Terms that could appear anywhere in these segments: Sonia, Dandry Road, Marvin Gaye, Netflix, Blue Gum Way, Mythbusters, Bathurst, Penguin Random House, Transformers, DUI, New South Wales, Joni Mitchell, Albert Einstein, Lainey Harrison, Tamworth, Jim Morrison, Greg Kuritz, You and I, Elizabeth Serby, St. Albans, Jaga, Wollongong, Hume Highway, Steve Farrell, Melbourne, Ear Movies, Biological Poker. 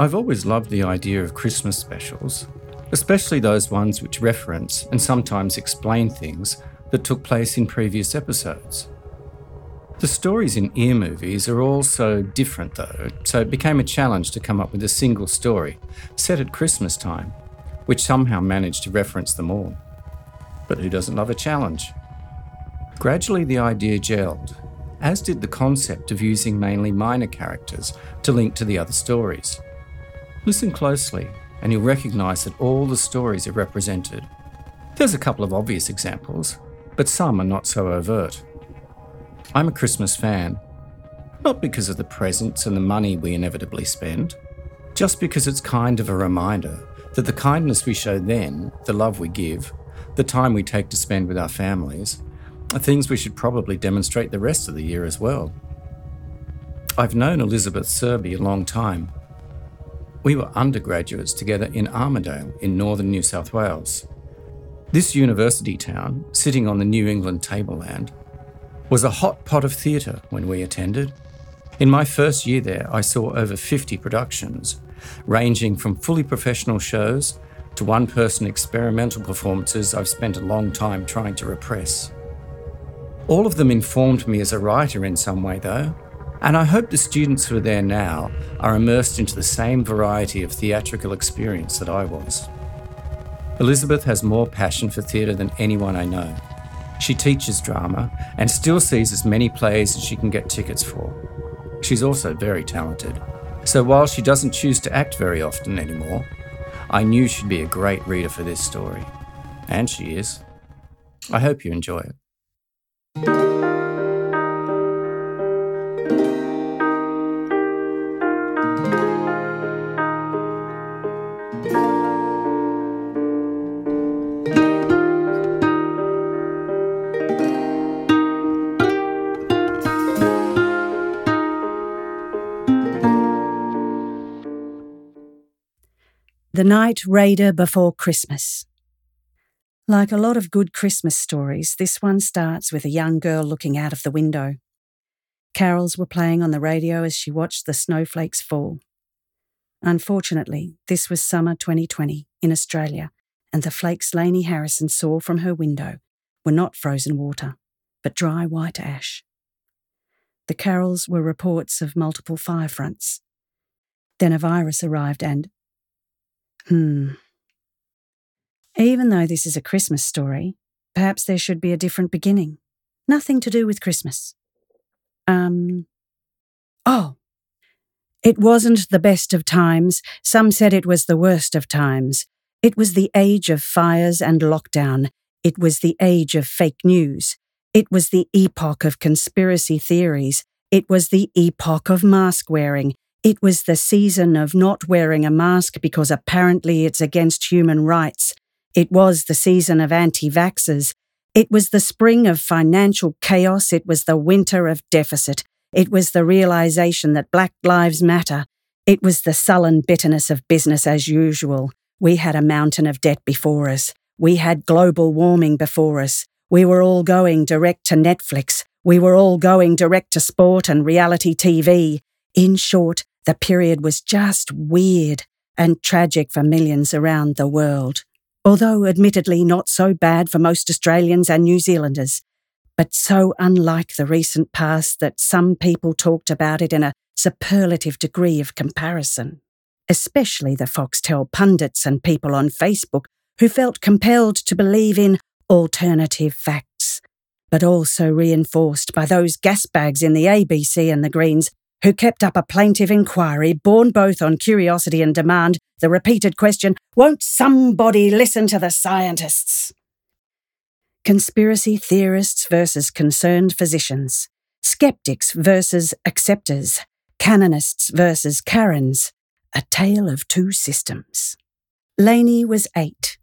I've always loved the idea of Christmas specials, especially those ones which reference and sometimes explain things that took place in previous episodes. The stories in Ear Movies are all so different though, so it became a challenge to come up with a single story set at Christmas time, which somehow managed to reference them all. But who doesn't love a challenge? Gradually the idea gelled, as did the concept of using mainly minor characters to link to the other stories. Listen closely and you'll recognise that all the stories are represented. There's a couple of obvious examples, but some are not so overt. I'm a Christmas fan, not because of the presents and the money we inevitably spend, just because it's kind of a reminder that the kindness we show then, the love we give, the time we take to spend with our families, are things we should probably demonstrate the rest of the year as well. I've known Elizabeth Serby a long time. We were undergraduates together in Armidale in northern New South Wales. This university town, sitting on the New England tableland, was a hot pot of theatre when we attended. In my first year there, I saw over 50 productions, ranging from fully professional shows to one-person experimental performances I've spent a long time trying to repress. All of them informed me as a writer in some way though, and I hope the students who are there now are immersed into the same variety of theatrical experience that I was. Elizabeth has more passion for theatre than anyone I know. She teaches drama and still sees as many plays as she can get tickets for. She's also very talented, so while she doesn't choose to act very often anymore, I knew she'd be a great reader for this story. And she is. I hope you enjoy it. The Night Raider Before Christmas. Like a lot of good Christmas stories, this one starts with a young girl looking out of the window. Carols were playing on the radio as she watched the snowflakes fall. Unfortunately, this was summer 2020 in Australia, and the flakes Lainey Harrison saw from her window were not frozen water, but dry white ash. The carols were reports of multiple fire fronts. Then a virus arrived and Even though this is a Christmas story, perhaps there should be a different beginning. Nothing to do with Christmas. It wasn't the best of times. Some said it was the worst of times. It was the age of fires and lockdown. It was the age of fake news. It was the epoch of conspiracy theories. It was the epoch of mask wearing. It was the season of not wearing a mask because apparently it's against human rights. It was the season of anti-vaxxers. It was the spring of financial chaos. It was the winter of deficit. It was the realisation that Black Lives Matter. It was the sullen bitterness of business as usual. We had a mountain of debt before us. We had global warming before us. We were all going direct to Netflix. We were all going direct to sport and reality TV. In short, the period was just weird and tragic for millions around the world, although admittedly not so bad for most Australians and New Zealanders, but so unlike the recent past that some people talked about it in a superlative degree of comparison, especially the Foxtel pundits and people on Facebook who felt compelled to believe in alternative facts, but also reinforced by those gasbags in the ABC and the Greens who kept up a plaintive inquiry born both on curiosity and demand, the repeated question, "Won't somebody listen to the scientists?" Conspiracy theorists versus concerned physicians, sceptics versus acceptors, canonists versus Karens, A Tale of Two Systems. Lainey was 8.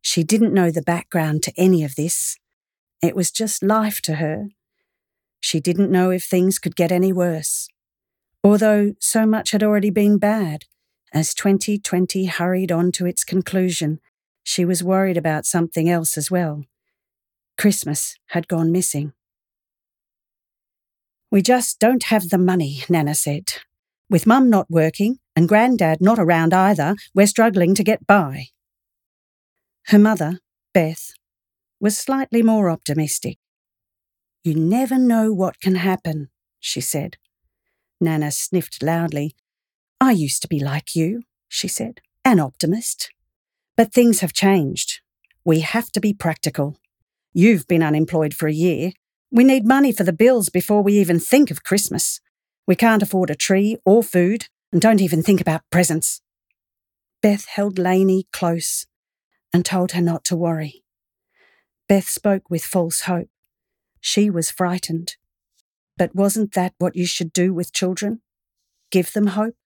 She didn't know the background to any of this. It was just life to her. She didn't know if things could get any worse. Although so much had already been bad, as 2020 hurried on to its conclusion, she was worried about something else as well. Christmas had gone missing. "We just don't have the money," Nana said. "With Mum not working and Grandad not around either, we're struggling to get by." Her mother, Beth, was slightly more optimistic. "You never know what can happen," she said. Nana sniffed loudly. "I used to be like you," she said, "an optimist. But things have changed. We have to be practical. You've been unemployed for a year. We need money for the bills before we even think of Christmas. We can't afford a tree or food, and don't even think about presents." Beth held Lainey close and told her not to worry. Beth spoke with false hope. She was frightened. But wasn't that what you should do with children? Give them hope?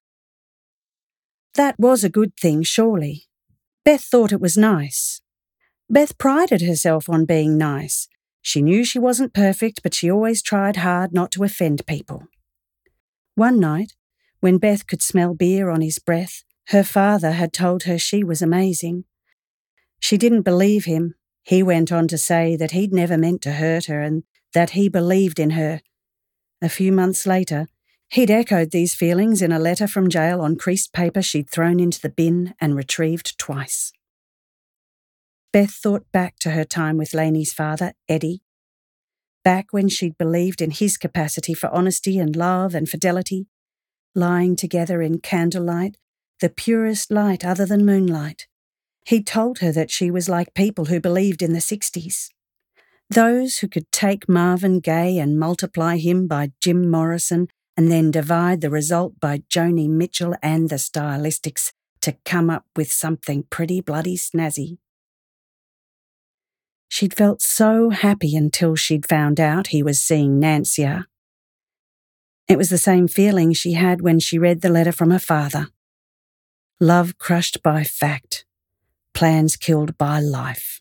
That was a good thing, surely. Beth thought it was nice. Beth prided herself on being nice. She knew she wasn't perfect, but she always tried hard not to offend people. One night, when Beth could smell beer on his breath, her father had told her she was amazing. She didn't believe him. He went on to say that he'd never meant to hurt her and that he believed in her. A few months later, he'd echoed these feelings in a letter from jail on creased paper she'd thrown into the bin and retrieved twice. Beth thought back to her time with Lainey's father, Eddie, back when she'd believed in his capacity for honesty and love and fidelity, lying together in candlelight, the purest light other than moonlight. He told her that she was like people who believed in the 60s. Those who could take Marvin Gaye and multiply him by Jim Morrison and then divide the result by Joni Mitchell and the Stylistics to come up with something pretty bloody snazzy. She'd felt so happy until she'd found out he was seeing Nancia. It was the same feeling she had when she read the letter from her father. Love crushed by fact. Plans killed by life.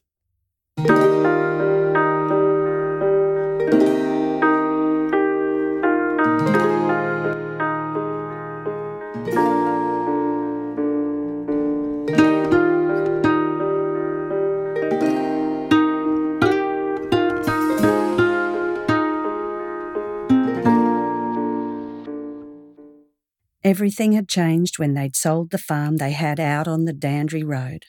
Everything had changed when they'd sold the farm they had out on the Dandry Road.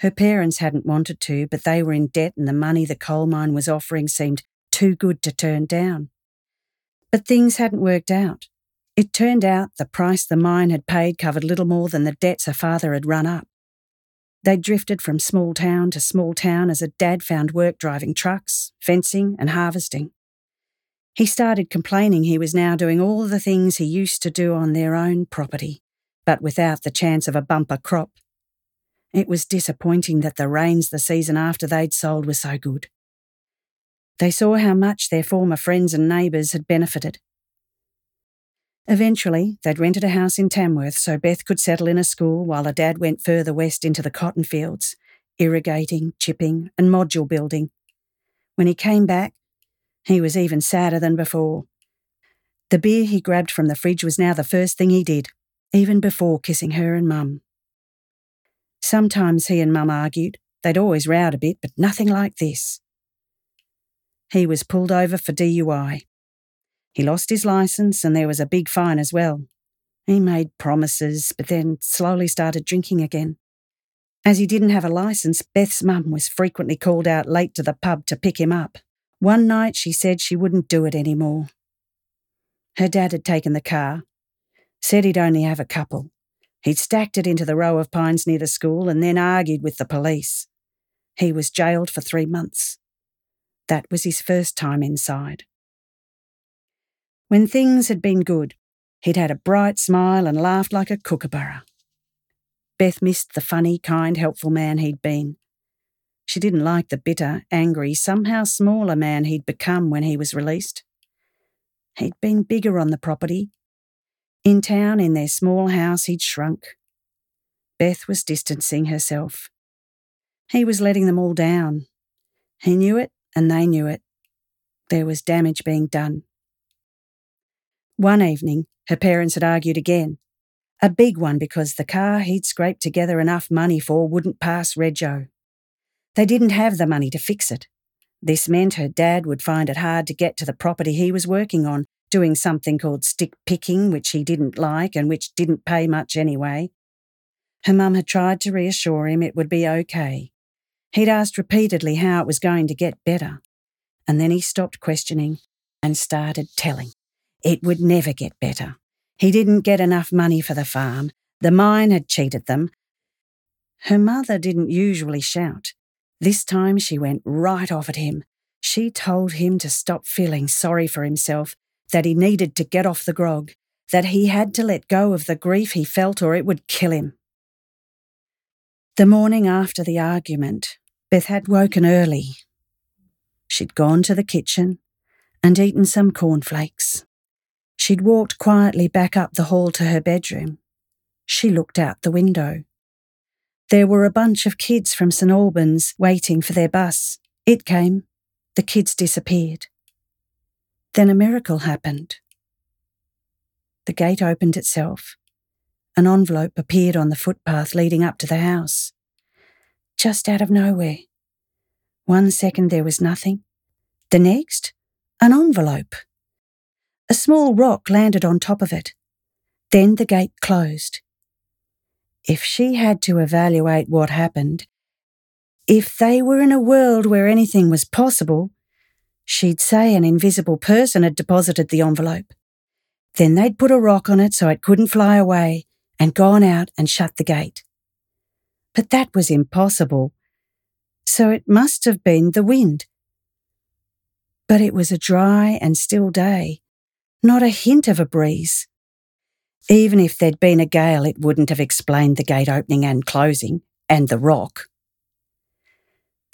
Her parents hadn't wanted to, but they were in debt and the money the coal mine was offering seemed too good to turn down. But things hadn't worked out. It turned out the price the mine had paid covered little more than the debts her father had run up. They drifted from small town to small town as her dad found work driving trucks, fencing and harvesting. He started complaining he was now doing all the things he used to do on their own property, but without the chance of a bumper crop. It was disappointing that the rains the season after they'd sold were so good. They saw how much their former friends and neighbours had benefited. Eventually, they'd rented a house in Tamworth so Beth could settle in a school while her dad went further west into the cotton fields, irrigating, chipping and module building. When he came back, he was even sadder than before. The beer he grabbed from the fridge was now the first thing he did, even before kissing her and Mum. Sometimes he and Mum argued. They'd always rowed a bit, but nothing like this. He was pulled over for DUI. He lost his licence and there was a big fine as well. He made promises, but then slowly started drinking again. As he didn't have a licence, Beth's mum was frequently called out late to the pub to pick him up. One night she said she wouldn't do it anymore. Her dad had taken the car, said he'd only have a couple. He'd stacked it into the row of pines near the school and then argued with the police. He was jailed for 3 months. That was his first time inside. When things had been good, he'd had a bright smile and laughed like a kookaburra. Beth missed the funny, kind, helpful man he'd been. She didn't like the bitter, angry, somehow smaller man he'd become when he was released. He'd been bigger on the property. In town, in their small house, he'd shrunk. Beth was distancing herself. He was letting them all down. He knew it, and they knew it. There was damage being done. One evening, her parents had argued again. A big one, because the car he'd scraped together enough money for wouldn't pass Reggio. They didn't have the money to fix it. This meant her dad would find it hard to get to the property he was working on, doing something called stick picking, which he didn't like and which didn't pay much anyway. Her mum had tried to reassure him it would be okay. He'd asked repeatedly how it was going to get better. And then he stopped questioning and started telling. It would never get better. He didn't get enough money for the farm. The mine had cheated them. Her mother didn't usually shout. This time she went right off at him. She told him to stop feeling sorry for himself, that he needed to get off the grog, that he had to let go of the grief he felt or it would kill him. The morning after the argument, Beth had woken early. She'd gone to the kitchen and eaten some cornflakes. She'd walked quietly back up the hall to her bedroom. She looked out the window. There were a bunch of kids from St. Albans waiting for their bus. It came. The kids disappeared. Then a miracle happened. The gate opened itself. An envelope appeared on the footpath leading up to the house. Just out of nowhere. 1 second there was nothing. The next, an envelope. A small rock landed on top of it. Then the gate closed. If she had to evaluate what happened, if they were in a world where anything was possible, she'd say an invisible person had deposited the envelope. Then they'd put a rock on it so it couldn't fly away and gone out and shut the gate. But that was impossible. So it must have been the wind. But it was a dry and still day. Not a hint of a breeze. Even if there'd been a gale, it wouldn't have explained the gate opening and closing, and the rock.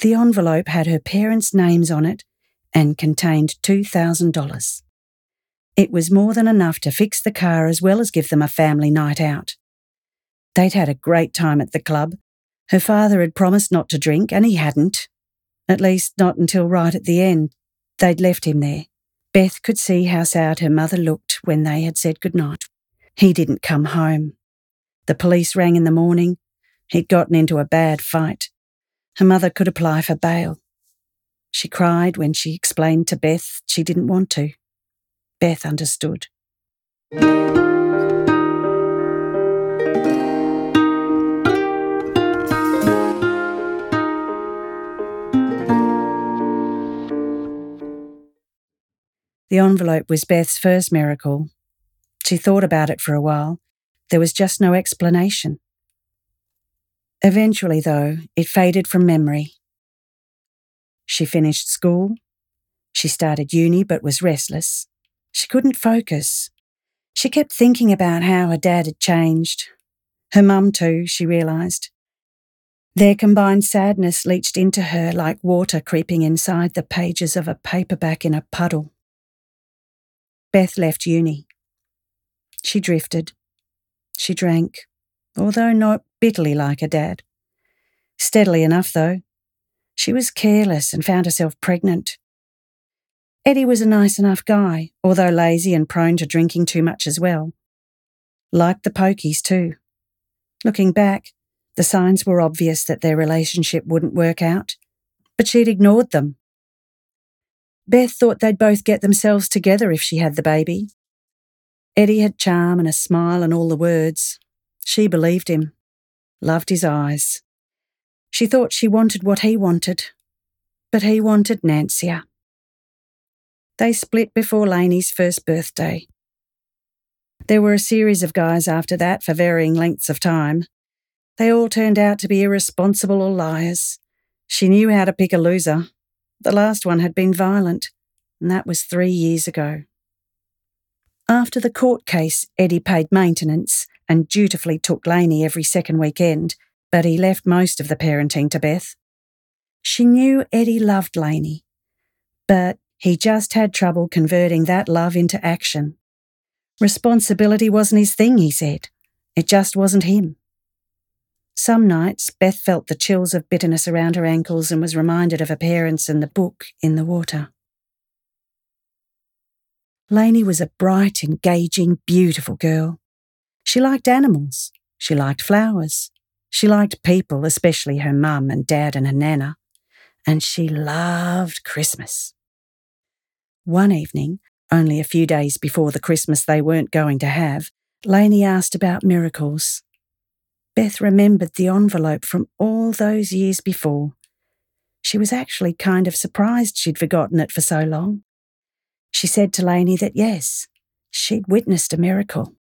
The envelope had her parents' names on it and contained $2,000. It was more than enough to fix the car as well as give them a family night out. They'd had a great time at the club. Her father had promised not to drink, and he hadn't. At least not until right at the end. They'd left him there. Beth could see how sad her mother looked when they had said goodnight. He didn't come home. The police rang in the morning. He'd gotten into a bad fight. Her mother could apply for bail. She cried when she explained to Beth she didn't want to. Beth understood. The envelope was Beth's first miracle. She thought about it for a while. There was just no explanation. Eventually, though, it faded from memory. She finished school. She started uni but was restless. She couldn't focus. She kept thinking about how her dad had changed. Her mum too, she realised. Their combined sadness leached into her like water creeping inside the pages of a paperback in a puddle. Beth left uni. She drifted. She drank, although not bitterly like her dad. Steadily enough, though. She was careless and found herself pregnant. Eddie was a nice enough guy, although lazy and prone to drinking too much as well. Liked the pokies, too. Looking back, the signs were obvious that their relationship wouldn't work out, but she'd ignored them. Beth thought they'd both get themselves together if she had the baby. Eddie had charm and a smile and all the words. She believed him, loved his eyes. She thought she wanted what he wanted, but he wanted Nancia. They split before Laney's first birthday. There were a series of guys after that for varying lengths of time. They all turned out to be irresponsible or liars. She knew how to pick a loser. The last one had been violent, and that was 3 years ago. After the court case, Eddie paid maintenance and dutifully took Laney every second weekend, but he left most of the parenting to Beth. She knew Eddie loved Laney, but he just had trouble converting that love into action. Responsibility wasn't his thing, he said. It just wasn't him. Some nights, Beth felt the chills of bitterness around her ankles and was reminded of her parents and the book in the water. Lainey was a bright, engaging, beautiful girl. She liked animals. She liked flowers. She liked people, especially her mum and dad and her nana. And she loved Christmas. One evening, only a few days before the Christmas they weren't going to have, Lainey asked about miracles. Beth remembered the envelope from all those years before. She was actually kind of surprised she'd forgotten it for so long. She said to Lainey that yes, she'd witnessed a miracle.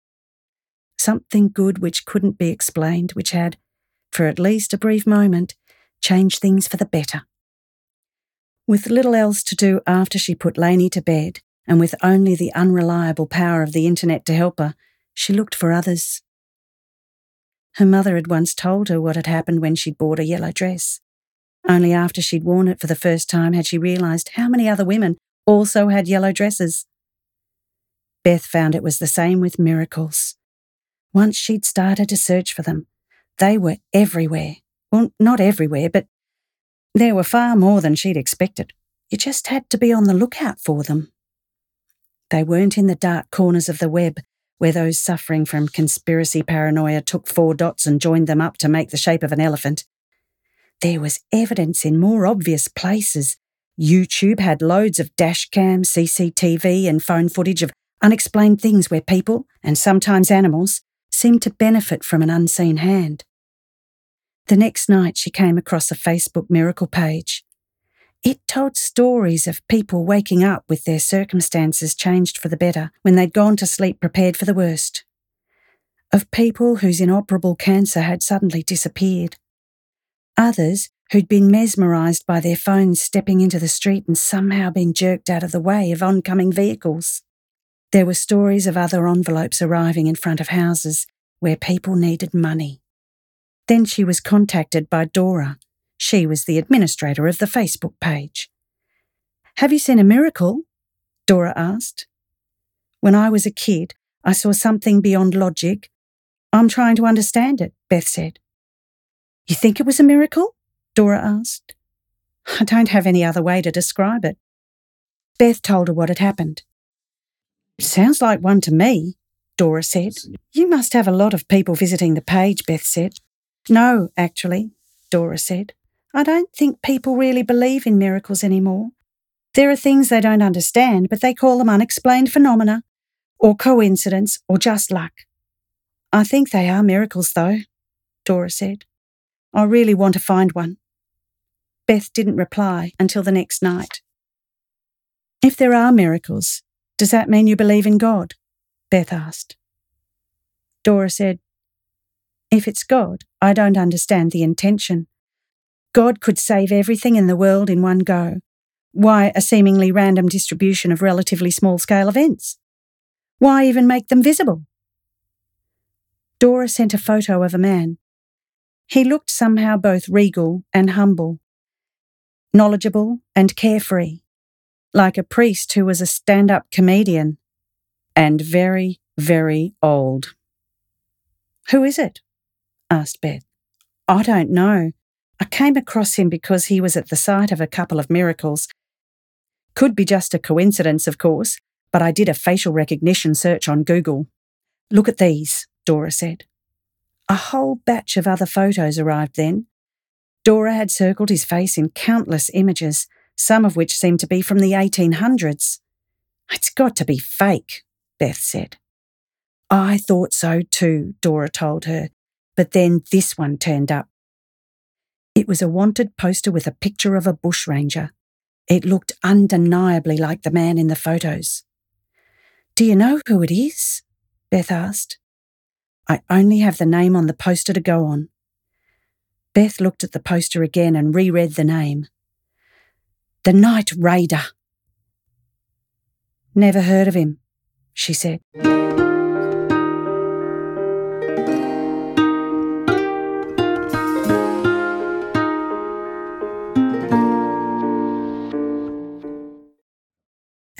Something good which couldn't be explained, which had, for at least a brief moment, changed things for the better. With little else to do after she put Lainey to bed, and with only the unreliable power of the internet to help her, she looked for others. Her mother had once told her what had happened when she'd bought a yellow dress. Only after she'd worn it for the first time had she realised how many other women also had yellow dresses. Beth found it was the same with miracles. Once she'd started to search for them, they were everywhere. Well, not everywhere, but there were far more than she'd expected. You just had to be on the lookout for them. They weren't in the dark corners of the web, where those suffering from conspiracy paranoia took four dots and joined them up to make the shape of an elephant. There was evidence in more obvious places. YouTube had loads of dashcam, CCTV and phone footage of unexplained things where people, and sometimes animals, seemed to benefit from an unseen hand. The next night she came across a Facebook miracle page. It told stories of people waking up with their circumstances changed for the better when they'd gone to sleep prepared for the worst. Of people whose inoperable cancer had suddenly disappeared. Others who'd been mesmerised by their phones stepping into the street and somehow been jerked out of the way of oncoming vehicles. There were stories of other envelopes arriving in front of houses where people needed money. Then she was contacted by Dora. She was the administrator of the Facebook page. "Have you seen a miracle?" Dora asked. "When I was a kid, I saw something beyond logic. I'm trying to understand it," Beth said. "You think it was a miracle?" Dora asked. "I don't have any other way to describe it." Beth told her what had happened. "Sounds like one to me," Dora said. "You must have a lot of people visiting the page," Beth said. "No, actually," Dora said. "I don't think people really believe in miracles anymore. There are things they don't understand, but they call them unexplained phenomena, or coincidence, or just luck. I think they are miracles, though," Dora said. "I really want to find one." Beth didn't reply until the next night. "If there are miracles, does that mean you believe in God?" Beth asked. Dora said, "If it's God, I don't understand the intention. God could save everything in the world in one go. Why a seemingly random distribution of relatively small-scale events? Why even make them visible?" Dora sent a photo of a man. He looked somehow both regal and humble, knowledgeable and carefree, like a priest who was a stand-up comedian, and very, very old. "Who is it?" asked Beth. "I don't know. I came across him because he was at the site of a couple of miracles. Could be just a coincidence, of course, but I did a facial recognition search on Google. Look at these," Dora said. A whole batch of other photos arrived then. Dora had circled his face in countless images, some of which seemed to be from the 1800s. "It's got to be fake," Beth said. "I thought so too," Dora told her, "but then this one turned up." It was a wanted poster with a picture of a bushranger. It looked undeniably like the man in the photos. "Do you know who it is?" Beth asked. "I only have the name on the poster to go on." Beth looked at the poster again and reread the name. "The Night Raider." "Never heard of him," she said.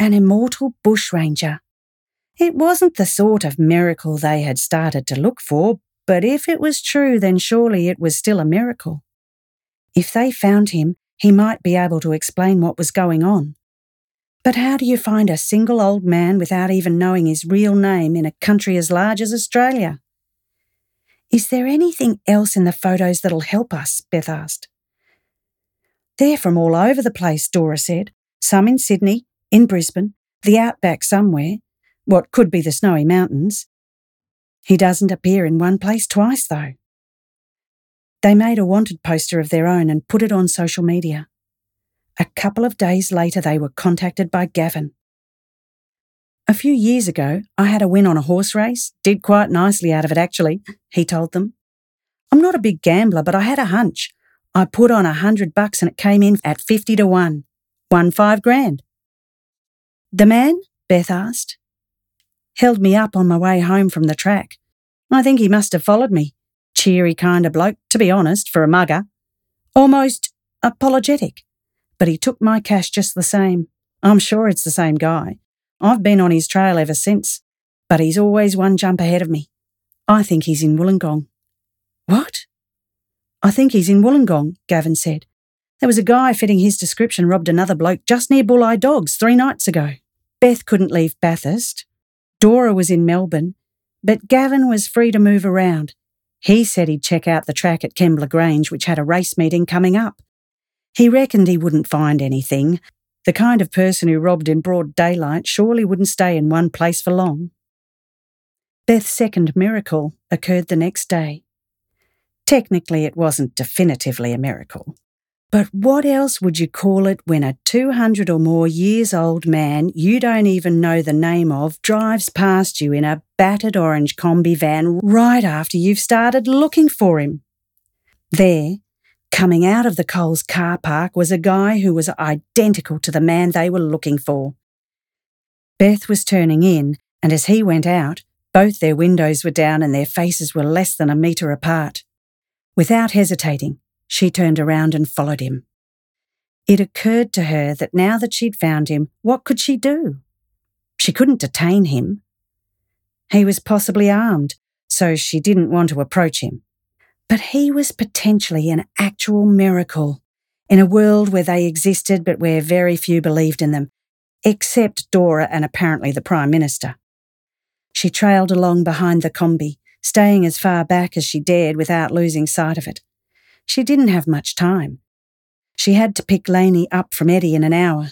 An immortal bushranger. It wasn't the sort of miracle they had started to look for, but if it was true, then surely it was still a miracle. If they found him, he might be able to explain what was going on. But how do you find a single old man without even knowing his real name in a country as large as Australia? Is there anything else in the photos that'll help us? Beth asked. They're from all over the place, Dora said. Some in Sydney, in Brisbane, the outback somewhere, what could be the Snowy Mountains. He doesn't appear in one place twice, though. They made a wanted poster of their own and put it on social media. A couple of days later, they were contacted by Gavin. A few years ago, I had a win on a horse race. Did quite nicely out of it, actually, he told them. I'm not a big gambler, but I had a hunch. I put on $100 and it came in at 50 to 1. Won $5,000. The man, Beth asked, held me up on my way home from the track. I think he must have followed me. Cheery kind of bloke, to be honest, for a mugger. Almost apologetic. But he took my cash just the same. I'm sure it's the same guy. I've been on his trail ever since, but he's always one jump ahead of me. I think he's in Wollongong. What? I think he's in Wollongong, Gavin said. There was a guy fitting his description robbed another bloke just near Bull Eye Dogs 3 nights ago. Beth couldn't leave Bathurst. Dora was in Melbourne, but Gavin was free to move around. He said he'd check out the track at Kembla Grange, which had a race meeting coming up. He reckoned he wouldn't find anything. The kind of person who robbed in broad daylight surely wouldn't stay in one place for long. Beth's second miracle occurred the next day. Technically, it wasn't definitively a miracle. But what else would you call it when a 200 or more years old man you don't even know the name of drives past you in a battered orange combi van right after you've started looking for him? There, coming out of the Coles car park was a guy who was identical to the man they were looking for. Beth was turning in, and as he went out, both their windows were down and their faces were less than a metre apart. Without hesitating, she turned around and followed him. It occurred to her that now that she'd found him, what could she do? She couldn't detain him. He was possibly armed, so she didn't want to approach him. But he was potentially an actual miracle in a world where they existed but where very few believed in them, except Dora and apparently the Prime Minister. She trailed along behind the combi, staying as far back as she dared without losing sight of it. She didn't have much time. She had to pick Laney up from Eddie in an hour.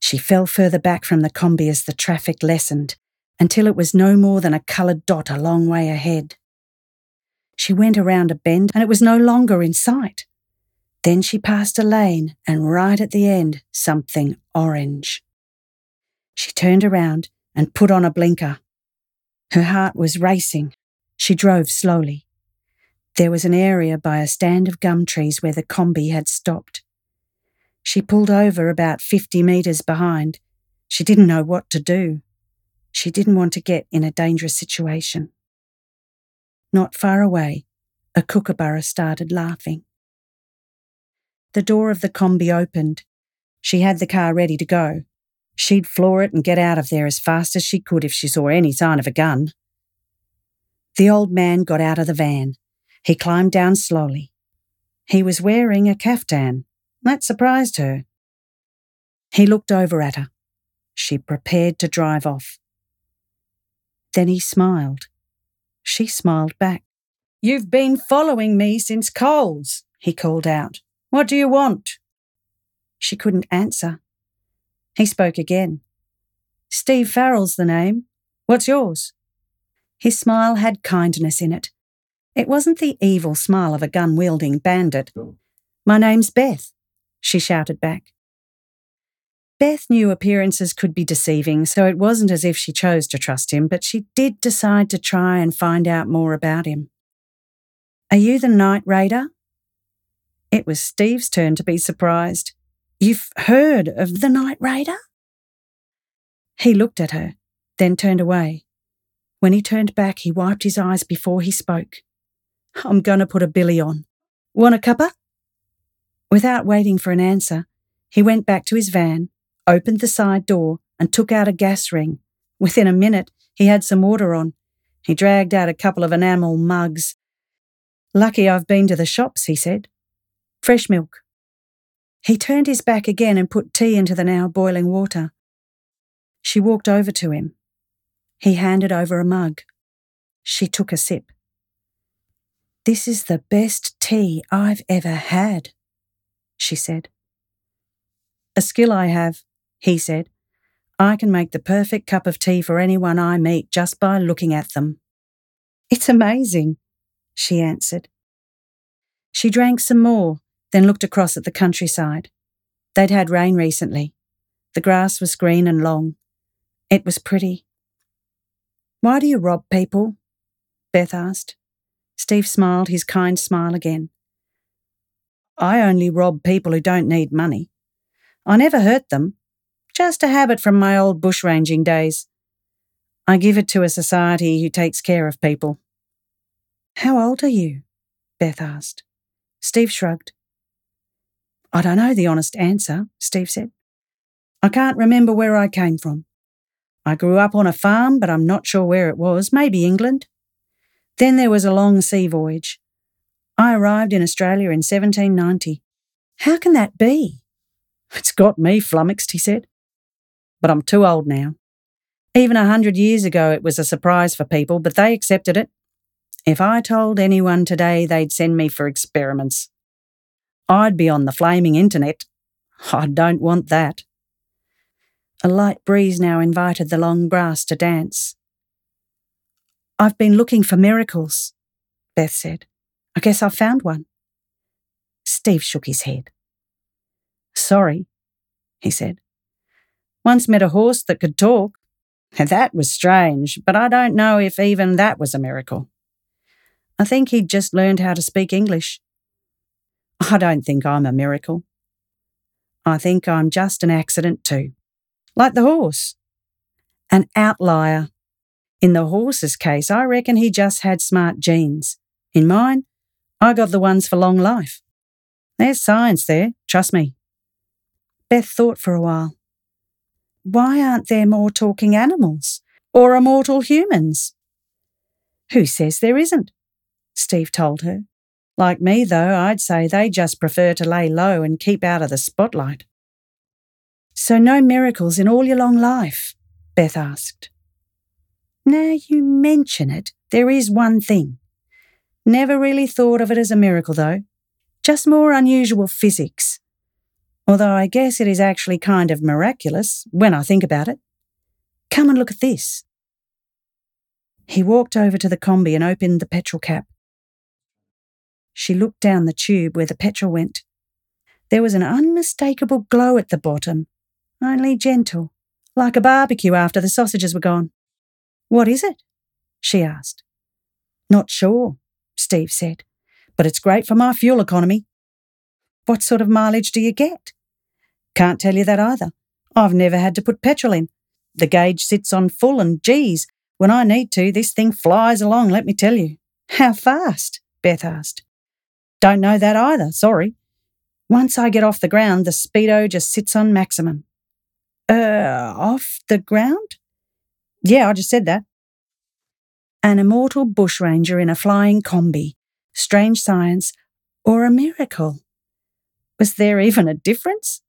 She fell further back from the combi as the traffic lessened, until it was no more than a coloured dot a long way ahead. She went around a bend and it was no longer in sight. Then she passed a lane and right at the end, something orange. She turned around and put on a blinker. Her heart was racing. She drove slowly. There was an area by a stand of gum trees where the combi had stopped. She pulled over about 50 metres behind. She didn't know what to do. She didn't want to get in a dangerous situation. Not far away, a kookaburra started laughing. The door of the combi opened. She had the car ready to go. She'd floor it and get out of there as fast as she could if she saw any sign of a gun. The old man got out of the van. He climbed down slowly. He was wearing a caftan. That surprised her. He looked over at her. She prepared to drive off. Then he smiled. She smiled back. You've been following me since Coles, he called out. What do you want? She couldn't answer. He spoke again. Steve Farrell's the name. What's yours? His smile had kindness in it. It wasn't the evil smile of a gun-wielding bandit. My name's Beth, she shouted back. Beth knew appearances could be deceiving, so it wasn't as if she chose to trust him, but she did decide to try and find out more about him. Are you the night raider? It was Steve's turn to be surprised. You've heard of the night raider? He looked at her, then turned away. When he turned back, he wiped his eyes before he spoke. I'm going to put a billy on. Want a cuppa? Without waiting for an answer, he went back to his van, opened the side door and took out a gas ring. Within a minute, He had some water on. He dragged out a couple of enamel mugs. "Lucky I've been to the shops," he said. "Fresh milk." He turned his back again and put tea into the now boiling water. She walked over to him. He handed over a mug. She took a sip. "This is the best tea I've ever had," she said. "A skill I have," he said. "I can make the perfect cup of tea for anyone I meet just by looking at them." "It's amazing," she answered. She drank some more, then looked across at the countryside. They'd had rain recently. The grass was green and long. It was pretty. "Why do you rob people?" Beth asked. Steve smiled his kind smile again. "I only rob people who don't need money. I never hurt them. Just a habit from my old bushranging days. I give it to a society who takes care of people." "How old are you?" Beth asked. Steve shrugged. "I don't know the honest answer," Steve said. "I can't remember where I came from. I grew up on a farm, but I'm not sure where it was, maybe England. Then there was a long sea voyage. I arrived in Australia in 1790. "How can that be?" "It's got me flummoxed," he said. "But I'm too old now. Even 100 years ago it was a surprise for people, but they accepted it. If I told anyone today, they'd send me for experiments. I'd be on the flaming internet. I don't want that." A light breeze now invited the long grass to dance. "I've been looking for miracles," Beth said. "I guess I've found one." Steve shook his head. "Sorry," he said. "Once met a horse that could talk. That was strange, but I don't know if even that was a miracle. I think he'd just learned how to speak English. I don't think I'm a miracle. I think I'm just an accident too. Like the horse. An outlier. In the horse's case, I reckon he just had smart genes. In mine, I got the ones for long life. There's science there, trust me." Beth thought for a while. "Why aren't there more talking animals or immortal humans?" "Who says there isn't?" Steve told her. "Like me, though, I'd say they just prefer to lay low and keep out of the spotlight." "So no miracles in all your long life?" Beth asked. "Now you mention it, there is one thing. Never really thought of it as a miracle, though. Just more unusual physics. Although I guess it is actually kind of miraculous, when I think about it. Come and look at this." He walked over to the combi and opened the petrol cap. She looked down the tube where the petrol went. There was an unmistakable glow at the bottom, only gentle, like a barbecue after the sausages were gone. "What is it?" she asked. "Not sure," Steve said, "but it's great for my fuel economy." "What sort of mileage do you get?" "Can't tell you that either. I've never had to put petrol in. The gauge sits on full and, geez, when I need to, this thing flies along, let me tell you." "How fast?" Beth asked. "Don't know that either, sorry. Once I get off the ground, the speedo just sits on maximum." Off the ground?" "Yeah, I just said that." An immortal bushranger in a flying combi. Strange science or a miracle? Was there even a difference?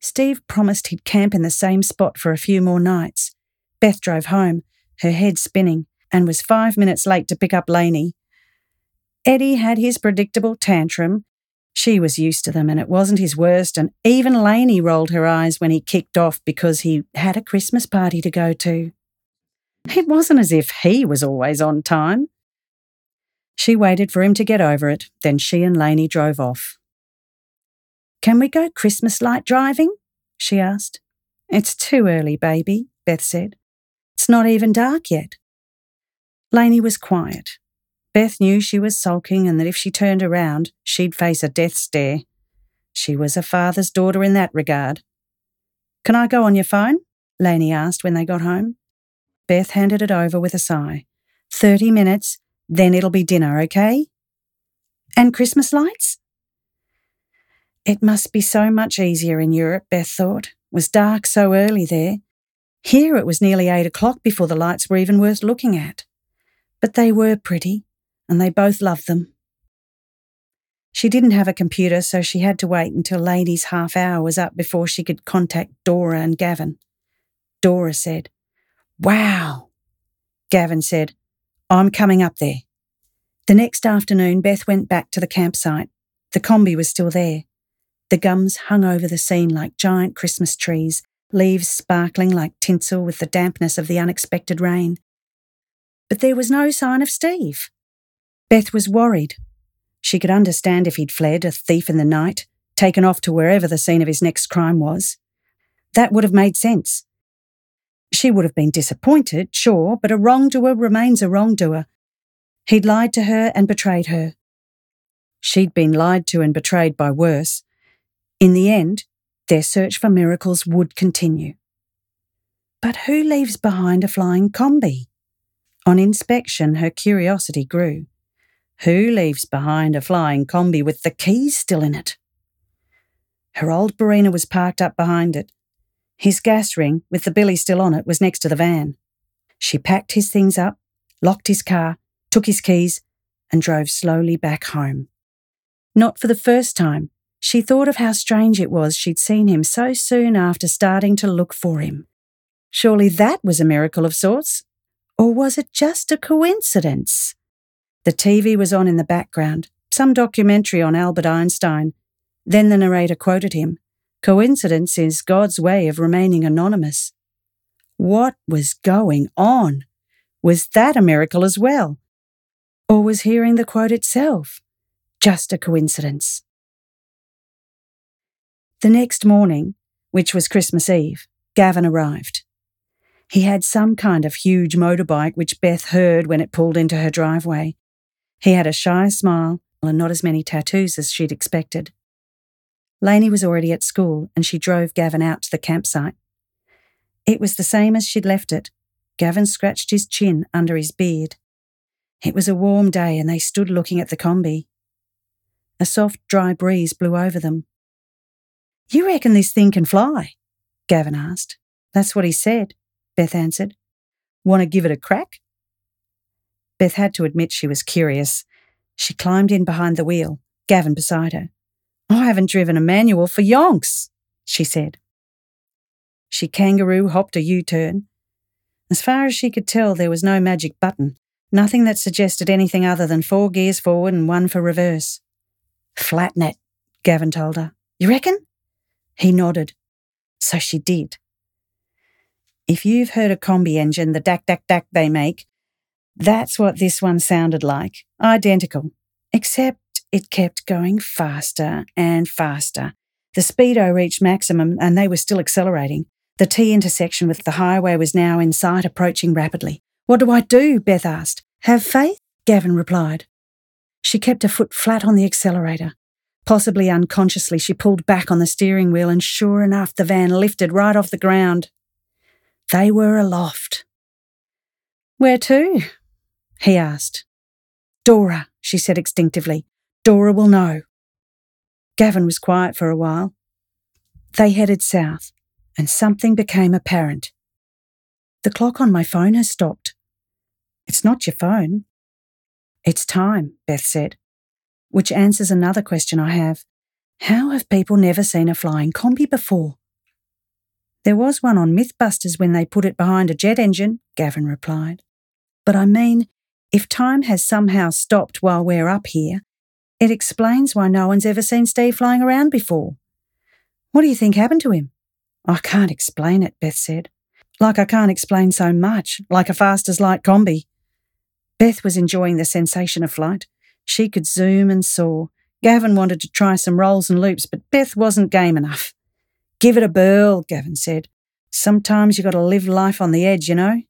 Steve promised he'd camp in the same spot for a few more nights. Beth drove home, her head spinning, and was 5 minutes late to pick up Lainey. Eddie had his predictable tantrum. She was used to them, and it wasn't his worst, and even Lainey rolled her eyes when he kicked off because he had a Christmas party to go to. It wasn't as if he was always on time. She waited for him to get over it, then she and Lainey drove off. "Can we go Christmas light driving?" she asked. "It's too early, baby," Beth said. "It's not even dark yet." Lainey was quiet. Beth knew she was sulking and that if she turned around, she'd face a death stare. She was a father's daughter in that regard. "Can I go on your phone?" Lainey asked when they got home. Beth handed it over with a sigh. 30 minutes, Then it'll be dinner, okay? And Christmas lights? It must be so much easier in Europe, Beth thought. It was dark so early there. Here it was nearly 8 o'clock before the lights were even worth looking at. But they were pretty, and they both loved them. She didn't have a computer, so she had to wait until Lady's half hour was up before she could contact Dora and Gavin. Dora said, "Wow." Gavin said, "I'm coming up there." The next afternoon, Beth went back to the campsite. The combi was still there. The gums hung over the scene like giant Christmas trees, leaves sparkling like tinsel with the dampness of the unexpected rain. But there was no sign of Steve. Beth was worried. She could understand if he'd fled, a thief in the night, taken off to wherever the scene of his next crime was. That would have made sense. She would have been disappointed, sure, but a wrongdoer remains a wrongdoer. He'd lied to her and betrayed her. She'd been lied to and betrayed by worse. In the end, their search for miracles would continue. But who leaves behind a flying combi? On inspection, her curiosity grew. Who leaves behind a flying combi with the keys still in it? Her old Barina was parked up behind it. His gas ring, with the billy still on it, was next to the van. She packed his things up, locked his car, took his keys, and drove slowly back home. Not for the first time, she thought of how strange it was she'd seen him so soon after starting to look for him. Surely that was a miracle of sorts, or was it just a coincidence? The TV was on in the background, some documentary on Albert Einstein. Then the narrator quoted him, "Coincidence is God's way of remaining anonymous." What was going on? Was that a miracle as well? Or was hearing the quote itself just a coincidence? The next morning, which was Christmas Eve, Gavin arrived. He had some kind of huge motorbike which Beth heard when it pulled into her driveway. He had a shy smile and not as many tattoos as she'd expected. Lainey was already at school and she drove Gavin out to the campsite. It was the same as she'd left it. Gavin scratched his chin under his beard. It was a warm day and they stood looking at the combi. A soft, dry breeze blew over them. "You reckon this thing can fly?" Gavin asked. "That's what he said," Beth answered. "Want to give it a crack?" Beth had to admit she was curious. She climbed in behind the wheel, Gavin beside her. "I haven't driven a manual for yonks," she said. She kangaroo hopped a U-turn. As far as she could tell, there was no magic button, nothing that suggested anything other than 4 gears forward and 1 for reverse. "Flatten it," Gavin told her. "You reckon?" He nodded. So she did. If you've heard a combi engine, the dak-dak-dak they make, that's what this one sounded like, identical. Except it kept going faster and faster. The speedo reached maximum and they were still accelerating. The T-intersection with the highway was now in sight, approaching rapidly. "What do I do?" Beth asked. "Have faith," Gavin replied. She kept her foot flat on the accelerator. Possibly unconsciously, she pulled back on the steering wheel and sure enough, the van lifted right off the ground. They were aloft. "Where to?" he asked. "Dora," she said instinctively. "Dora will know." Gavin was quiet for a while. They headed south, and something became apparent. "The clock on my phone has stopped." "It's not your phone." "It's time," Beth said, which answers another question I have. How have people never seen a flying combi before? "There was one on Mythbusters when they put it behind a jet engine," Gavin replied. "But I mean, if time has somehow stopped while we're up here, it explains why no one's ever seen Steve flying around before. What do you think happened to him?" "I can't explain it," Beth said. "Like I can't explain so much, like a fast-as-light combi." Beth was enjoying the sensation of flight. She could zoom and soar. Gavin wanted to try some rolls and loops, but Beth wasn't game enough. "Give it a burl," Gavin said. "Sometimes you got to live life on the edge, you know."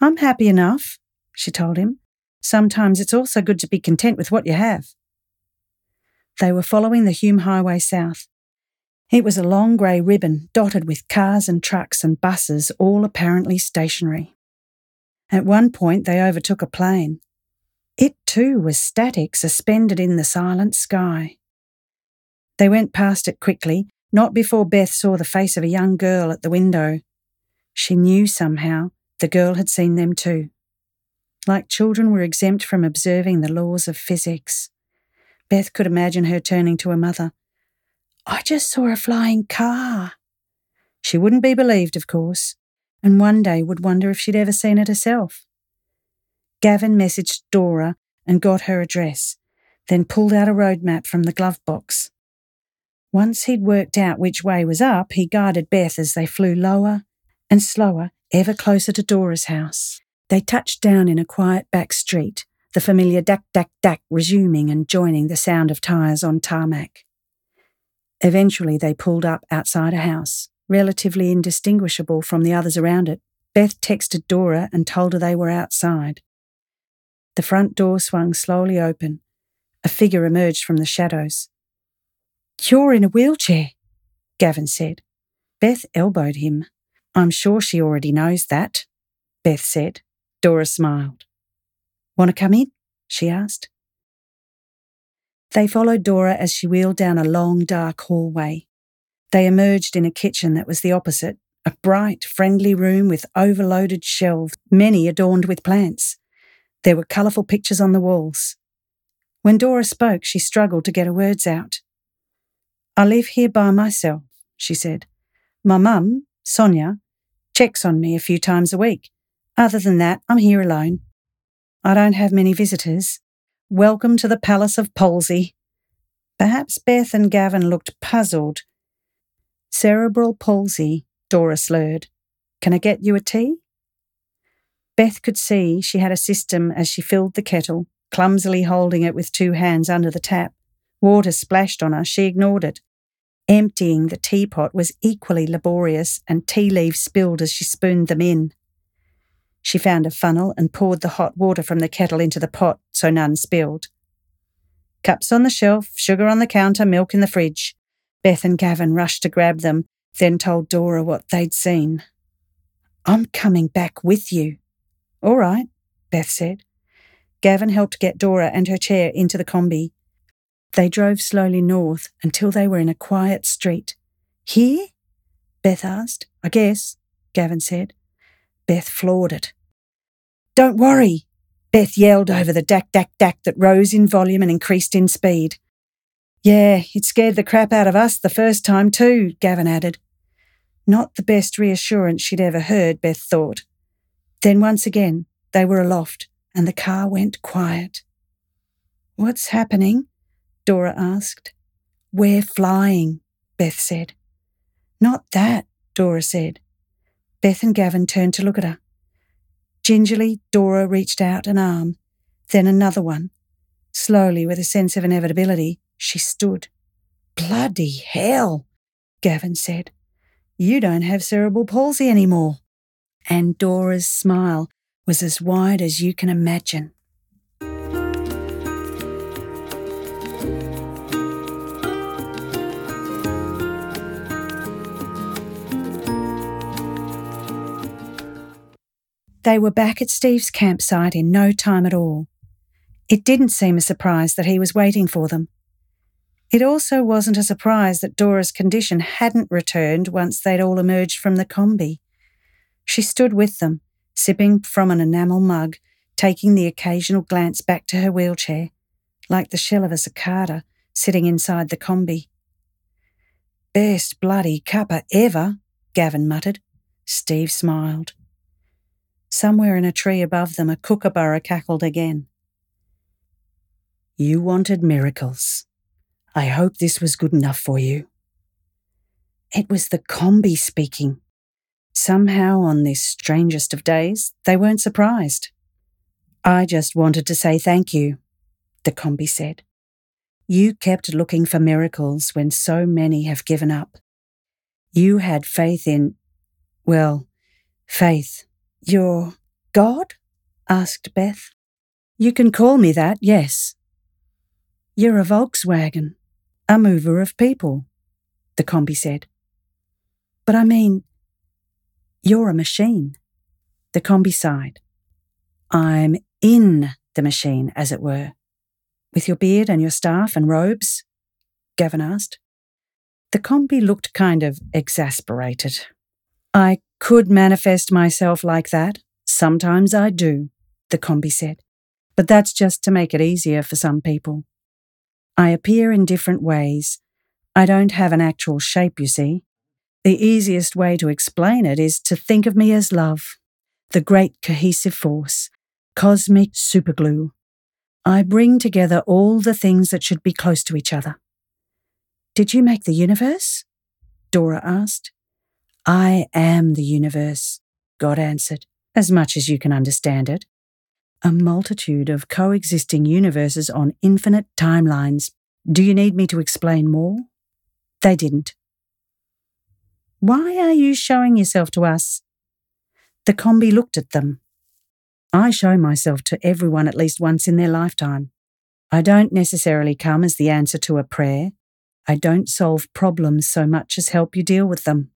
"I'm happy enough," she told him. "Sometimes it's also good to be content with what you have." They were following the Hume Highway south. It was a long grey ribbon dotted with cars and trucks and buses, all apparently stationary. At one point they overtook a plane. It too was static, suspended in the silent sky. They went past it quickly, not before Beth saw the face of a young girl at the window. She knew somehow the girl had seen them too. Like children were exempt from observing the laws of physics. Beth could imagine her turning to her mother. "I just saw a flying car." She wouldn't be believed, of course, and one day would wonder if she'd ever seen it herself. Gavin messaged Dora and got her address, then pulled out a road map from the glove box. Once he'd worked out which way was up, he guided Beth as they flew lower and slower, ever closer to Dora's house. They touched down in a quiet back street, the familiar dak-dak-dak resuming and joining the sound of tyres on tarmac. Eventually they pulled up outside a house, relatively indistinguishable from the others around it. Beth texted Dora and told her they were outside. The front door swung slowly open. A figure emerged from the shadows. "You're in a wheelchair," Gavin said. Beth elbowed him. "I'm sure she already knows that," Beth said. Dora smiled. "Want to come in?" she asked. They followed Dora as she wheeled down a long, dark hallway. They emerged in a kitchen that was the opposite, a bright, friendly room with overloaded shelves, many adorned with plants. There were colourful pictures on the walls. When Dora spoke, she struggled to get her words out. "I live here by myself," she said. "My mum, Sonia, checks on me a few times a week. Other than that, I'm here alone. I don't have many visitors. Welcome to the Palace of Palsy." Perhaps Beth and Gavin looked puzzled. "Cerebral palsy," Dora slurred. "Can I get you a tea?" Beth could see she had a system as she filled the kettle, clumsily holding it with two hands under the tap. Water splashed on her, she ignored it. Emptying the teapot was equally laborious, and tea leaves spilled as she spooned them in. She found a funnel and poured the hot water from the kettle into the pot so none spilled. Cups on the shelf, sugar on the counter, milk in the fridge. Beth and Gavin rushed to grab them, then told Dora what they'd seen. "I'm coming back with you." "All right," Beth said. Gavin helped get Dora and her chair into the combi. They drove slowly north until they were in a quiet street. "Here?" Beth asked. "I guess," Gavin said. Beth floored it. "Don't worry," Beth yelled over the dak-dak-dak that rose in volume and increased in speed. "Yeah, it scared the crap out of us the first time too," Gavin added. Not the best reassurance she'd ever heard, Beth thought. Then once again they were aloft and the car went quiet. "What's happening?" Dora asked. "We're flying," Beth said. "Not that," Dora said. Beth and Gavin turned to look at her. Gingerly, Dora reached out an arm, then another one. Slowly, with a sense of inevitability, she stood. "Bloody hell," Gavin said. "You don't have cerebral palsy anymore." And Dora's smile was as wide as you can imagine. They were back at Steve's campsite in no time at all. It didn't seem a surprise that he was waiting for them. It also wasn't a surprise that Dora's condition hadn't returned once they'd all emerged from the combi. She stood with them, sipping from an enamel mug, taking the occasional glance back to her wheelchair, like the shell of a cicada sitting inside the combi. "Best bloody cuppa ever," Gavin muttered. Steve smiled. Somewhere in a tree above them, a kookaburra cackled again. "You wanted miracles. I hope this was good enough for you." It was the combi speaking. Somehow, on this strangest of days, they weren't surprised. "I just wanted to say thank you," the combi said. "You kept looking for miracles when so many have given up. You had faith in, well, faith." "Your God?" asked Beth. "You can call me that, yes." "You're a Volkswagen, a mover of people," the combi said. "But I mean, you're a machine." The combi sighed. "I'm in the machine, as it were. With your beard and your staff and robes? Gavin asked. The combi looked kind of exasperated. I could manifest myself like that. Sometimes I do, the combi said. But that's just to make it easier for some people. I appear in different ways. I don't have an actual shape, you see. The easiest way to explain it is to think of me as love, the great cohesive force, cosmic superglue. I bring together all the things that should be close to each other. Did you make the universe? Dora asked. I am the universe, God answered, as much as you can understand it. A multitude of coexisting universes on infinite timelines. Do you need me to explain more? They didn't. Why are you showing yourself to us? The combi looked at them. I show myself to everyone at least once in their lifetime. I don't necessarily come as the answer to a prayer. I don't solve problems so much as help you deal with them.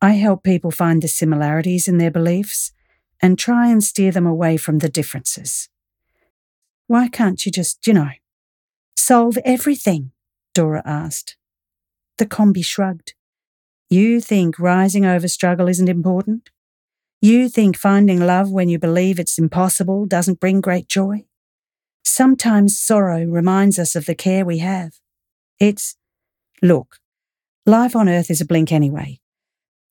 I help people find the similarities in their beliefs and try and steer them away from the differences. Why can't you just, solve everything? Dora asked. The combi shrugged. You think rising over struggle isn't important? You think finding love when you believe it's impossible doesn't bring great joy? Sometimes sorrow reminds us of the care we have. Look, life on earth is a blink anyway.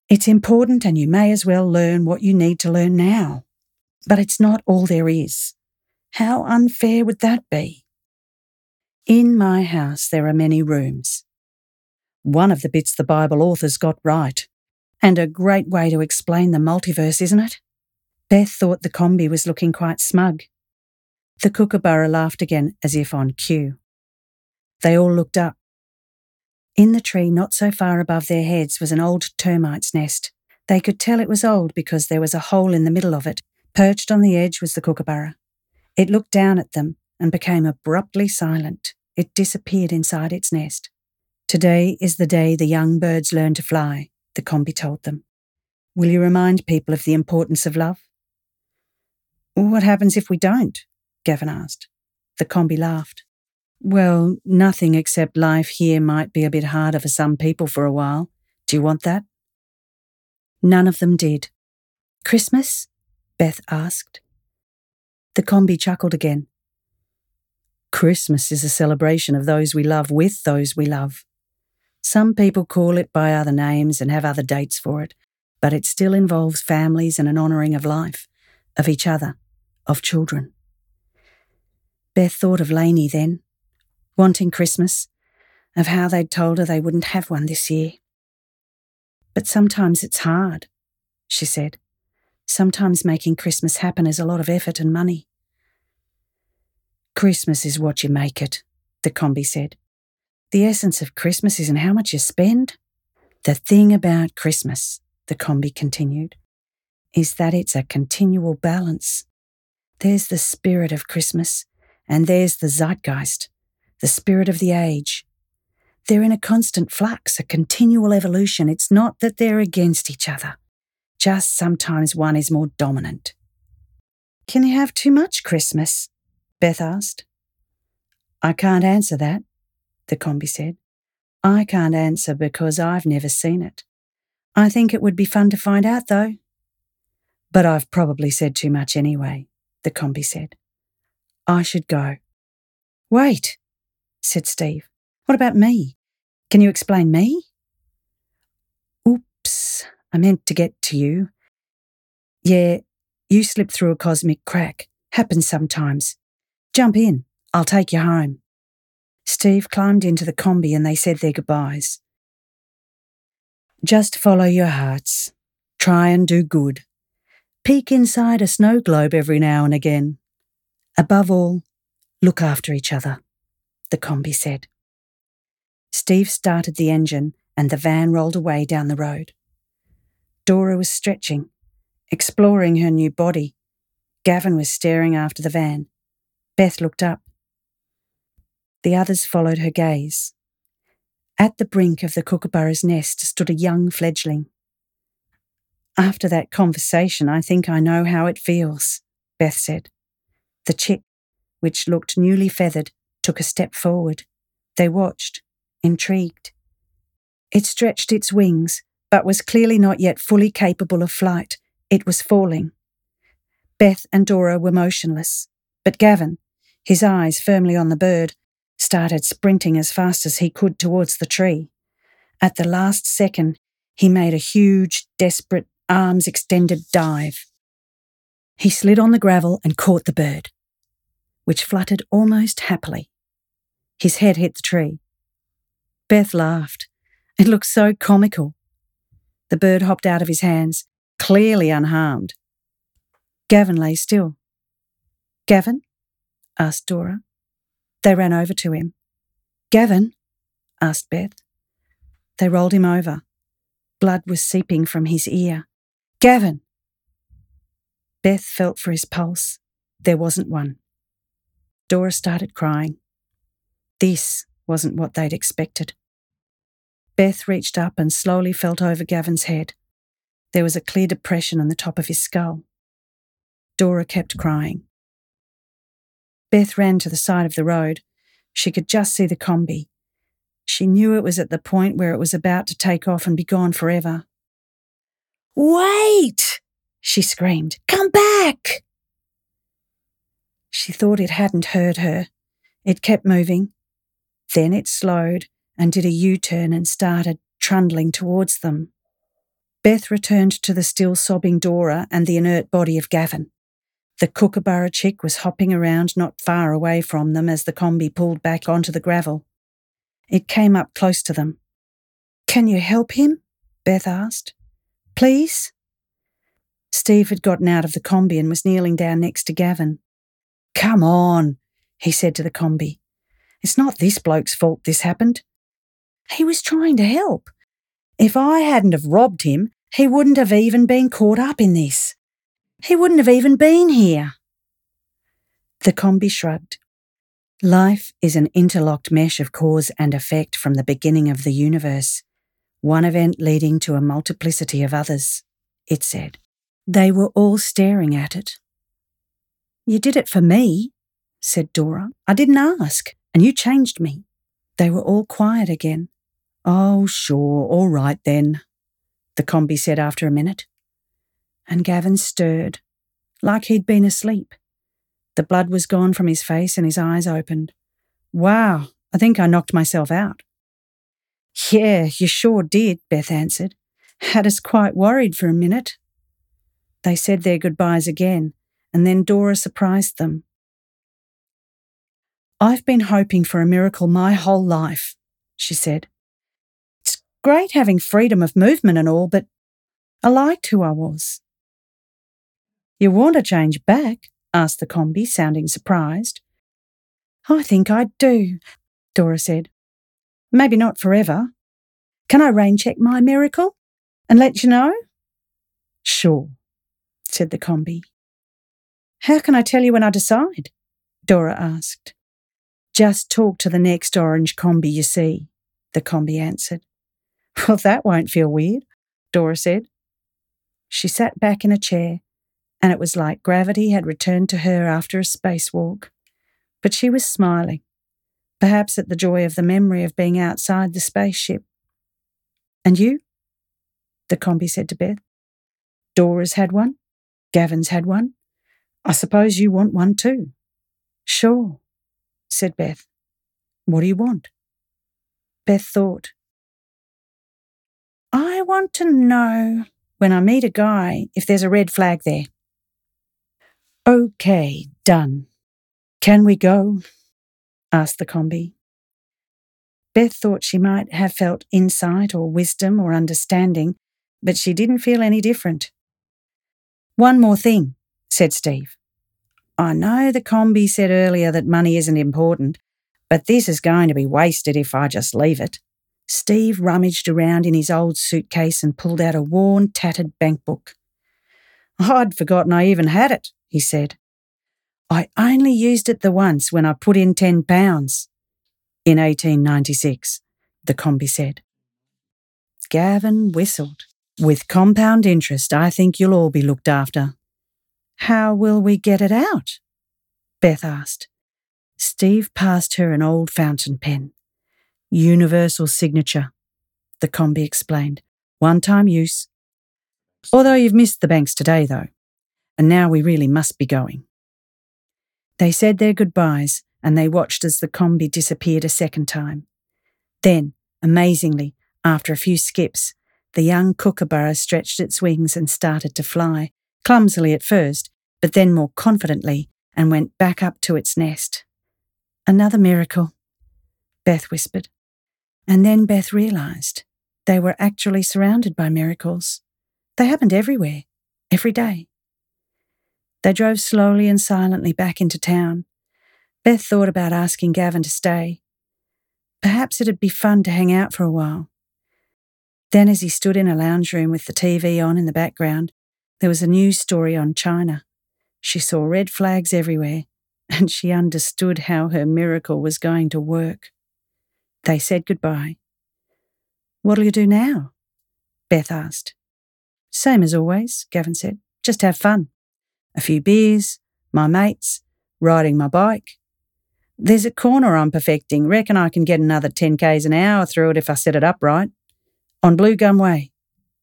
It's important and you may as well learn what you need to learn now. But it's not all there is. How unfair would that be? In my house there are many rooms. One of the bits the Bible authors got right. And a great way to explain the multiverse, isn't it? Beth thought the combi was looking quite smug. The kookaburra laughed again, as if on cue. They all looked up. In the tree not so far above their heads was an old termite's nest. They could tell it was old because there was a hole in the middle of it. Perched on the edge was the kookaburra. It looked down at them and became abruptly silent. It disappeared inside its nest. Today is the day the young birds learn to fly, the combi told them. Will you remind people of the importance of love? What happens if we don't? Gavin asked. The combi laughed. Well, nothing except life here might be a bit harder for some people for a while. Do you want that? None of them did. Christmas? Beth asked. The combi chuckled again. Christmas is a celebration of those we love with those we love. Some people call it by other names and have other dates for it, but it still involves families and an honouring of life, of each other, of children. Beth thought of Lainey then. Wanting Christmas, of how they'd told her they wouldn't have one this year. But sometimes it's hard, she said. Sometimes making Christmas happen is a lot of effort and money. Christmas is what you make it, the combi said. The essence of Christmas isn't how much you spend. The thing about Christmas, the combi continued, is that it's a continual balance. There's the spirit of Christmas, and there's the zeitgeist. The spirit of the age. They're in a constant flux, a continual evolution. It's not that they're against each other. Just sometimes one is more dominant. Can you have too much Christmas? Beth asked. I can't answer that, the combi said. I can't answer because I've never seen it. I think it would be fun to find out, though. But I've probably said too much anyway, the combi said. I should go. Wait, said Steve. What about me? Can you explain me? Oops, I meant to get to you. Yeah, you slip through a cosmic crack. Happens sometimes. Jump in. I'll take you home. Steve climbed into the combi and they said their goodbyes. Just follow your hearts. Try and do good. Peek inside a snow globe every now and again. Above all, look after each other, the combi said. Steve started the engine and the van rolled away down the road. Dora was stretching, exploring her new body. Gavin was staring after the van. Beth looked up. The others followed her gaze. At the brink of the kookaburra's nest stood a young fledgling. After that conversation, I think I know how it feels, Beth said. The chick, which looked newly feathered, took a step forward. They watched, intrigued. It stretched its wings, but was clearly not yet fully capable of flight. It was falling. Beth and Dora were motionless, but Gavin, his eyes firmly on the bird, started sprinting as fast as he could towards the tree. At the last second, he made a huge, desperate, arms-extended dive. He slid on the gravel and caught the bird, which fluttered almost happily. His head hit the tree. Beth laughed. It looked so comical. The bird hopped out of his hands, clearly unharmed. Gavin lay still. "Gavin?" asked Dora. They ran over to him. "Gavin?" asked Beth. They rolled him over. Blood was seeping from his ear. "Gavin!" Beth felt for his pulse. There wasn't one. Dora started crying. This wasn't what they'd expected. Beth reached up and slowly felt over Gavin's head. There was a clear depression on the top of his skull. Dora kept crying. Beth ran to the side of the road. She could just see the combi. She knew it was at the point where it was about to take off and be gone forever. "Wait!" she screamed. "Come back!" She thought it hadn't heard her. It kept moving. Then it slowed and did a U-turn and started trundling towards them. Beth returned to the still sobbing Dora and the inert body of Gavin. The kookaburra chick was hopping around not far away from them as the combi pulled back onto the gravel. It came up close to them. "Can you help him?" Beth asked. "Please?" Steve had gotten out of the combi and was kneeling down next to Gavin. "Come on," he said to the combi. "It's not this bloke's fault this happened. He was trying to help. If I hadn't have robbed him, he wouldn't have even been caught up in this. He wouldn't have even been here." The combi shrugged. Life is an interlocked mesh of cause and effect from the beginning of the universe, one event leading to a multiplicity of others, it said. They were all staring at it. "You did it for me," said Dora. "I didn't ask, and you changed me." They were all quiet again. "Oh, sure, all right then," the combi said after a minute. And Gavin stirred, like he'd been asleep. The blood was gone from his face and his eyes opened. "Wow, I think I knocked myself out." "Yeah, you sure did," Beth answered. "Had us quite worried for a minute." They said their goodbyes again, and then Dora surprised them. "I've been hoping for a miracle my whole life," she said. "It's great having freedom of movement and all, but I liked who I was." "You want to change back?" asked the combi, sounding surprised. "I think I do," Dora said. "Maybe not forever. Can I rain-check my miracle and let you know?" "Sure," said the combi. "How can I tell you when I decide?" Dora asked. "Just talk to the next orange combi you see," the combi answered. "Well, that won't feel weird," Dora said. She sat back in a chair, and it was like gravity had returned to her after a spacewalk. But she was smiling, perhaps at the joy of the memory of being outside the spaceship. "And you?" the combi said to Beth. "Dora's had one. Gavin's had one. I suppose you want one too." "Sure," said Beth. "What do you want?" Beth thought. "I want to know when I meet a guy if there's a red flag there." "Okay, done. Can we go?" asked the combi. Beth thought she might have felt insight or wisdom or understanding, but she didn't feel any different. "One more thing," said Steve. "I know the combi said earlier that money isn't important, but this is going to be wasted if I just leave it." Steve rummaged around in his old suitcase and pulled out a worn, tattered bank book. "I'd forgotten I even had it," he said. "I only used it the once when I put in £10. In 1896, the combi said. Gavin whistled. "With compound interest, I think you'll all be looked after." "How will we get it out?" Bathurst. Steve passed her an old fountain pen. Universal signature, the combi explained. One-time use. Although you've missed the banks today, though. And now we really must be going. They said their goodbyes, and they watched as the combi disappeared a second time. Then, amazingly, after a few skips, the young kookaburra stretched its wings and started to fly, clumsily at first, but then more confidently, and went back up to its nest. Another miracle, Beth whispered. And then Beth realised they were actually surrounded by miracles. They happened everywhere, every day. They drove slowly and silently back into town. Beth thought about asking Gavin to stay. Perhaps it'd be fun to hang out for a while. Then as he stood in a lounge room with the TV on in the background, there was a news story on China. She saw red flags everywhere, and she understood how her miracle was going to work. They said goodbye. "What'll you do now?" Beth asked. "Same as always," Gavin said. "Just have fun. A few beers, my mates, riding my bike. There's a corner I'm perfecting. Reckon I can get another 10Ks an hour through it if I set it up right. On Blue Gum Way.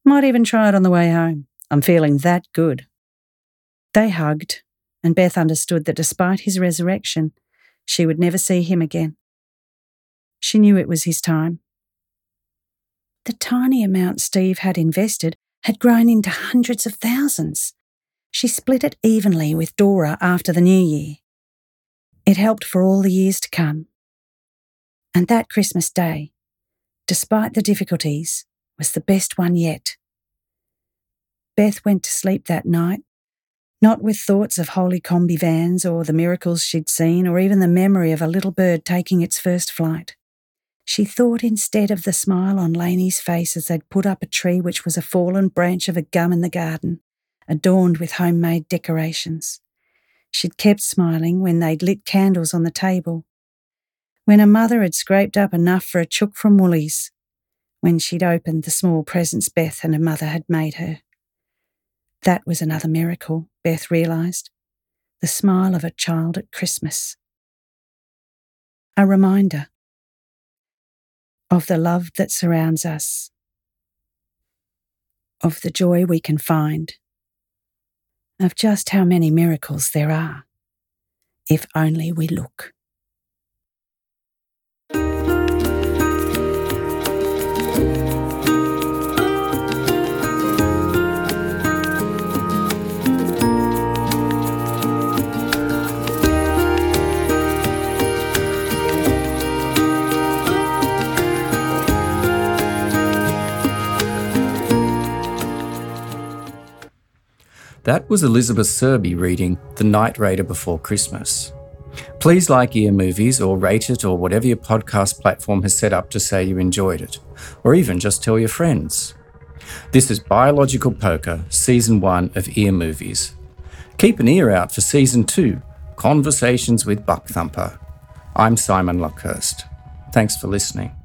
Might even try it on the way home. I'm feeling that good." They hugged, and Beth understood that despite his resurrection, she would never see him again. She knew it was his time. The tiny amount Steve had invested had grown into hundreds of thousands. She split it evenly with Dora after the New Year. It helped for all the years to come. And that Christmas day, despite the difficulties, was the best one yet. Beth went to sleep that night, not with thoughts of holy combi vans or the miracles she'd seen or even the memory of a little bird taking its first flight. She thought instead of the smile on Laney's face as they'd put up a tree which was a fallen branch of a gum in the garden, adorned with homemade decorations. She'd kept smiling when they'd lit candles on the table. When her mother had scraped up enough for a chook from Woolies, when she'd opened the small presents Beth and her mother had made her. That was another miracle, Beth realised. The smile of a child at Christmas. A reminder of the love that surrounds us, of the joy we can find, of just how many miracles there are, if only we look. That was Elizabeth Serby reading The Night Raider Before Christmas. Please like Ear Movies or rate it or whatever your podcast platform has set up to say you enjoyed it, or even just tell your friends. This is Biological Poker, Season 1 of Ear Movies. Keep an ear out for Season 2, Conversations with Buckthumper. I'm Simon Lockhurst. Thanks for listening.